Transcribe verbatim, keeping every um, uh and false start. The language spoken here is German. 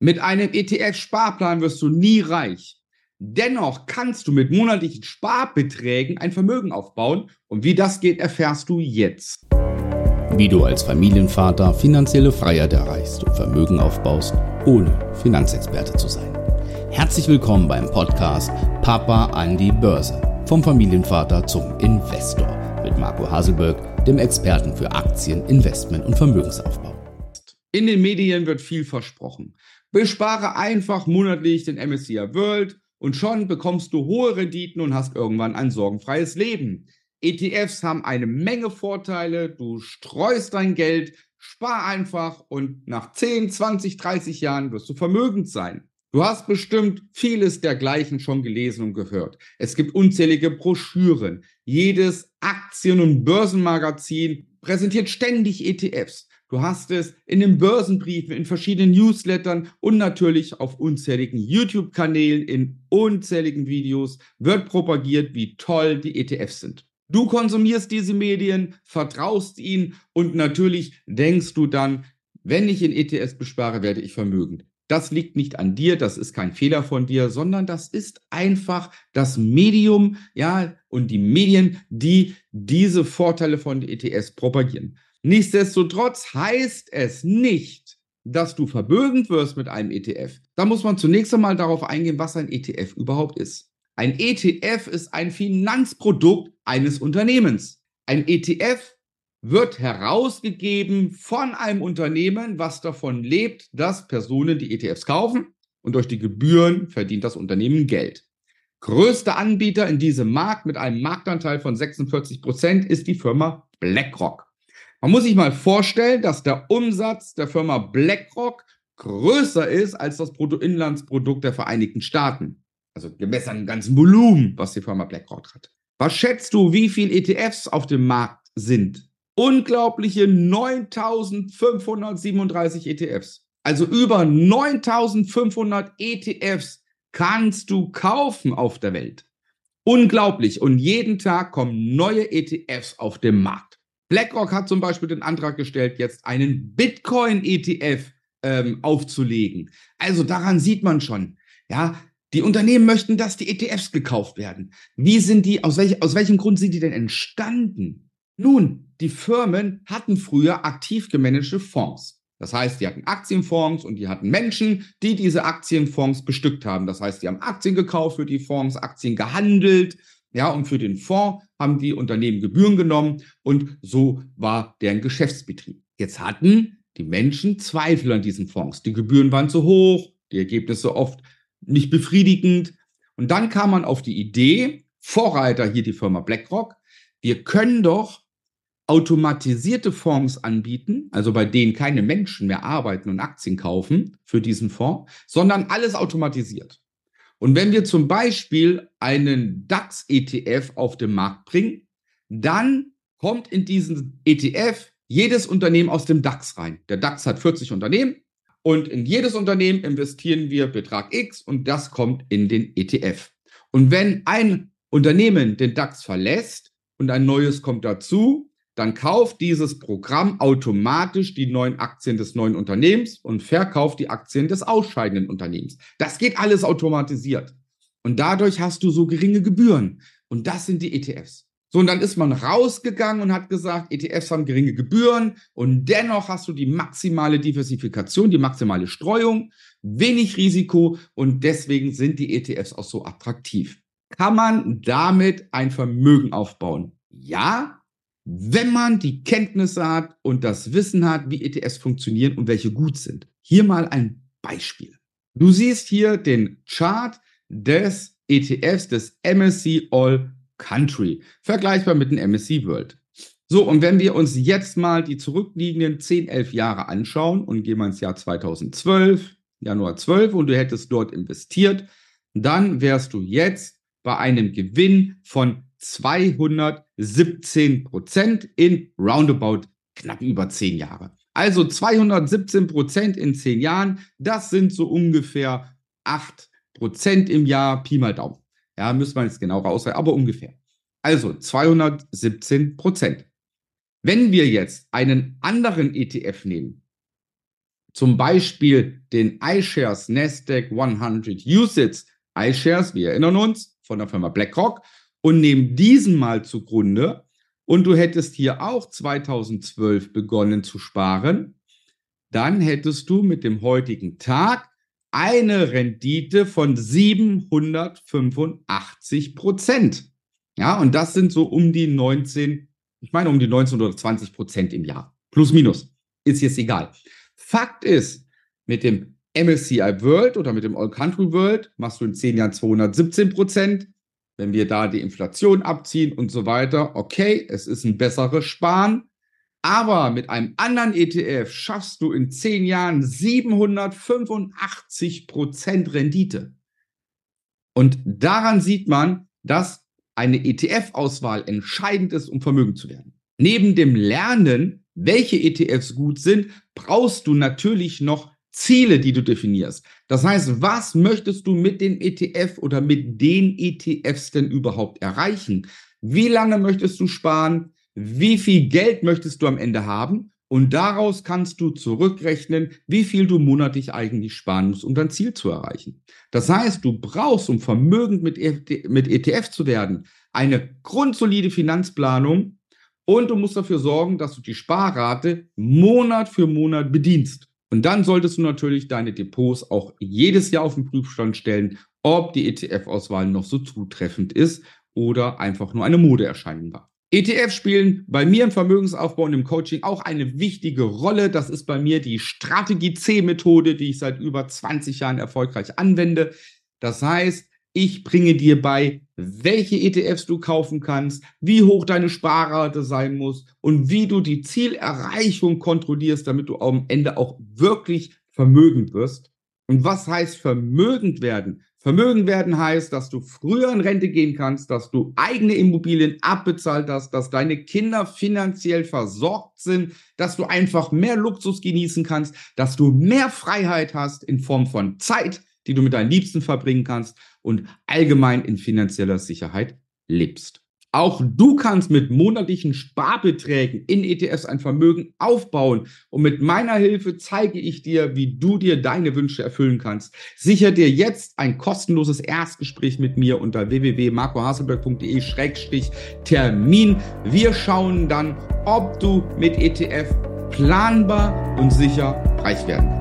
Mit einem E T F-Sparplan wirst du nie reich. Dennoch kannst du mit monatlichen Sparbeträgen ein Vermögen aufbauen. Und wie das geht, erfährst du jetzt. Wie du als Familienvater finanzielle Freiheit erreichst und Vermögen aufbaust, ohne Finanzexperte zu sein. Herzlich willkommen beim Podcast Papa an die Börse. Vom Familienvater zum Investor. Mit Marko Haselböck, dem Experten für Aktien, Investment und Vermögensaufbau. In den Medien wird viel versprochen. Bespare einfach monatlich den M S C I World und schon bekommst du hohe Renditen und hast irgendwann ein sorgenfreies Leben. E T Fs haben eine Menge Vorteile, du streust dein Geld, spar einfach und nach zehn, zwanzig, dreißig Jahren wirst du vermögend sein. Du hast bestimmt vieles dergleichen schon gelesen und gehört. Es gibt unzählige Broschüren. Jedes Aktien- und Börsenmagazin präsentiert ständig E T Fs. Du hast es in den Börsenbriefen, in verschiedenen Newslettern und natürlich auf unzähligen YouTube-Kanälen, in unzähligen Videos wird propagiert, wie toll die E T Fs sind. Du konsumierst diese Medien, vertraust ihnen und natürlich denkst du dann, wenn ich in E T Fs bespare, werde ich vermögend. Das liegt nicht an dir, das ist kein Fehler von dir, sondern das ist einfach das Medium, ja, und die Medien, die diese Vorteile von E T Fs propagieren. Nichtsdestotrotz heißt es nicht, dass du vermögend wirst mit einem E T F. Da muss man zunächst einmal darauf eingehen, was ein E T F überhaupt ist. Ein E T F ist ein Finanzprodukt eines Unternehmens. Ein E T F wird herausgegeben von einem Unternehmen, was davon lebt, dass Personen die E T Fs kaufen und durch die Gebühren verdient das Unternehmen Geld. Größter Anbieter in diesem Markt mit einem Marktanteil von sechsundvierzig Prozent ist die Firma BlackRock. Man muss sich mal vorstellen, dass der Umsatz der Firma BlackRock größer ist als das Bruttoinlandsprodukt der Vereinigten Staaten. Also gemessen an dem ganzen Volumen, was die Firma BlackRock hat. Was schätzt du, wie viele E T Fs auf dem Markt sind? Unglaubliche neuntausendfünfhundertsiebenunddreißig E T Fs. Also über neuntausendfünfhundert E T Fs kannst du kaufen auf der Welt. Unglaublich. Und jeden Tag kommen neue E T Fs auf den Markt. BlackRock hat zum Beispiel den Antrag gestellt, jetzt einen Bitcoin-E T F ähm, aufzulegen. Also daran sieht man schon, ja, die Unternehmen möchten, dass die E T Fs gekauft werden. Wie sind die, aus, welch, aus welchem Grund sind die denn entstanden? Nun, die Firmen hatten früher aktiv gemanagte Fonds. Das heißt, die hatten Aktienfonds und die hatten Menschen, die diese Aktienfonds bestückt haben. Das heißt, die haben Aktien gekauft für die Fonds, Aktien gehandelt. Ja, und für den Fonds haben die Unternehmen Gebühren genommen und so war deren Geschäftsbetrieb. Jetzt hatten die Menschen Zweifel an diesen Fonds. Die Gebühren waren zu hoch, die Ergebnisse oft nicht befriedigend. Und dann kam man auf die Idee, Vorreiter hier die Firma BlackRock, wir können doch automatisierte Fonds anbieten, also bei denen keine Menschen mehr arbeiten und Aktien kaufen für diesen Fonds, sondern alles automatisiert. Und wenn wir zum Beispiel einen DAX-E T F auf den Markt bringen, dann kommt in diesen E T F jedes Unternehmen aus dem DAX rein. Der DAX hat vierzig Unternehmen und in jedes Unternehmen investieren wir Betrag X und das kommt in den E T F. Und wenn ein Unternehmen den DAX verlässt und ein neues kommt dazu, dann kauft dieses Programm automatisch die neuen Aktien des neuen Unternehmens und verkauft die Aktien des ausscheidenden Unternehmens. Das geht alles automatisiert. Und dadurch hast du so geringe Gebühren. Und das sind die E T Fs. So, und dann ist man rausgegangen und hat gesagt, E T Fs haben geringe Gebühren und dennoch hast du die maximale Diversifikation, die maximale Streuung, wenig Risiko und deswegen sind die E T Fs auch so attraktiv. Kann man damit ein Vermögen aufbauen? Ja. Wenn man die Kenntnisse hat und das Wissen hat, wie E T Fs funktionieren und welche gut sind. Hier mal ein Beispiel. Du siehst hier den Chart des E T Fs, des M S C I All Country, vergleichbar mit dem M S C I World. So, und wenn wir uns jetzt mal die zurückliegenden zehn, elf Jahre anschauen und gehen wir ins Jahr zweitausendzwölf, Januar zwölf und du hättest dort investiert, dann wärst du jetzt bei einem Gewinn von zweihundertsiebzehn Prozent in roundabout knapp über zehn Jahre. Also zweihundertsiebzehn Prozent in zehn Jahren, das sind so ungefähr acht Prozent im Jahr, Pi mal Daumen. Ja, müssen wir jetzt genau rausrechnen, aber ungefähr. Also zweihundertsiebzehn Prozent. Wenn wir jetzt einen anderen E T F nehmen, Zum Beispiel den iShares Nasdaq hundert U C I T S, iShares, wir erinnern uns, von der Firma BlackRock, und nehmen diesen mal zugrunde. Und du hättest hier auch zweitausendzwölf begonnen zu sparen, dann hättest du mit dem heutigen Tag eine Rendite von siebenhundertfünfundachtzig Prozent. Ja, und das sind so um die neunzehn, ich meine um die neunzehn oder zwanzig Prozent im Jahr. Plus, minus. Ist jetzt egal. Fakt ist, mit dem M S C I World oder mit dem All Country World machst du in zehn Jahren zweihundertsiebzehn Prozent. Wenn wir da die Inflation abziehen und so weiter, okay, es ist ein besseres Sparen. Aber mit einem anderen E T F schaffst du in zehn Jahren siebenhundertfünfundachtzig Prozent Rendite. Und daran sieht man, dass eine E T F-Auswahl entscheidend ist, um vermögend zu werden. Neben dem Lernen, welche E T Fs gut sind, brauchst du natürlich noch Ziele, die du definierst. Das heißt, was möchtest du mit dem E T F oder mit den E T Fs denn überhaupt erreichen? Wie lange möchtest du sparen? Wie viel Geld möchtest du am Ende haben? Und daraus kannst du zurückrechnen, wie viel du monatlich eigentlich sparen musst, um dein Ziel zu erreichen. Das heißt, du brauchst, um vermögend mit E T F zu werden, eine grundsolide Finanzplanung und du musst dafür sorgen, dass du die Sparrate Monat für Monat bedienst. Und dann solltest du natürlich deine Depots auch jedes Jahr auf den Prüfstand stellen, ob die E T F-Auswahl noch so zutreffend ist oder einfach nur eine Modeerscheinung war. E T Fs spielen bei mir im Vermögensaufbau und im Coaching auch eine wichtige Rolle. Das ist bei mir die Strategie C-Methode, die ich seit über zwanzig Jahren erfolgreich anwende. Das heißt, ich bringe dir bei, welche E T Fs du kaufen kannst, wie hoch deine Sparrate sein muss und wie du die Zielerreichung kontrollierst, damit du am Ende auch wirklich vermögend wirst. Und was heißt vermögend werden? Vermögen werden heißt, dass du früher in Rente gehen kannst, dass du eigene Immobilien abbezahlt hast, dass deine Kinder finanziell versorgt sind, dass du einfach mehr Luxus genießen kannst, dass du mehr Freiheit hast in Form von Zeit, die du mit deinen Liebsten verbringen kannst und allgemein in finanzieller Sicherheit lebst. Auch du kannst mit monatlichen Sparbeträgen in E T Fs ein Vermögen aufbauen und mit meiner Hilfe zeige ich dir, wie du dir deine Wünsche erfüllen kannst. Sichere dir jetzt ein kostenloses Erstgespräch mit mir unter w w w punkt marko haselböck punkt de schrägstrich Termin. Wir schauen dann, ob du mit E T F planbar und sicher reich werden kannst.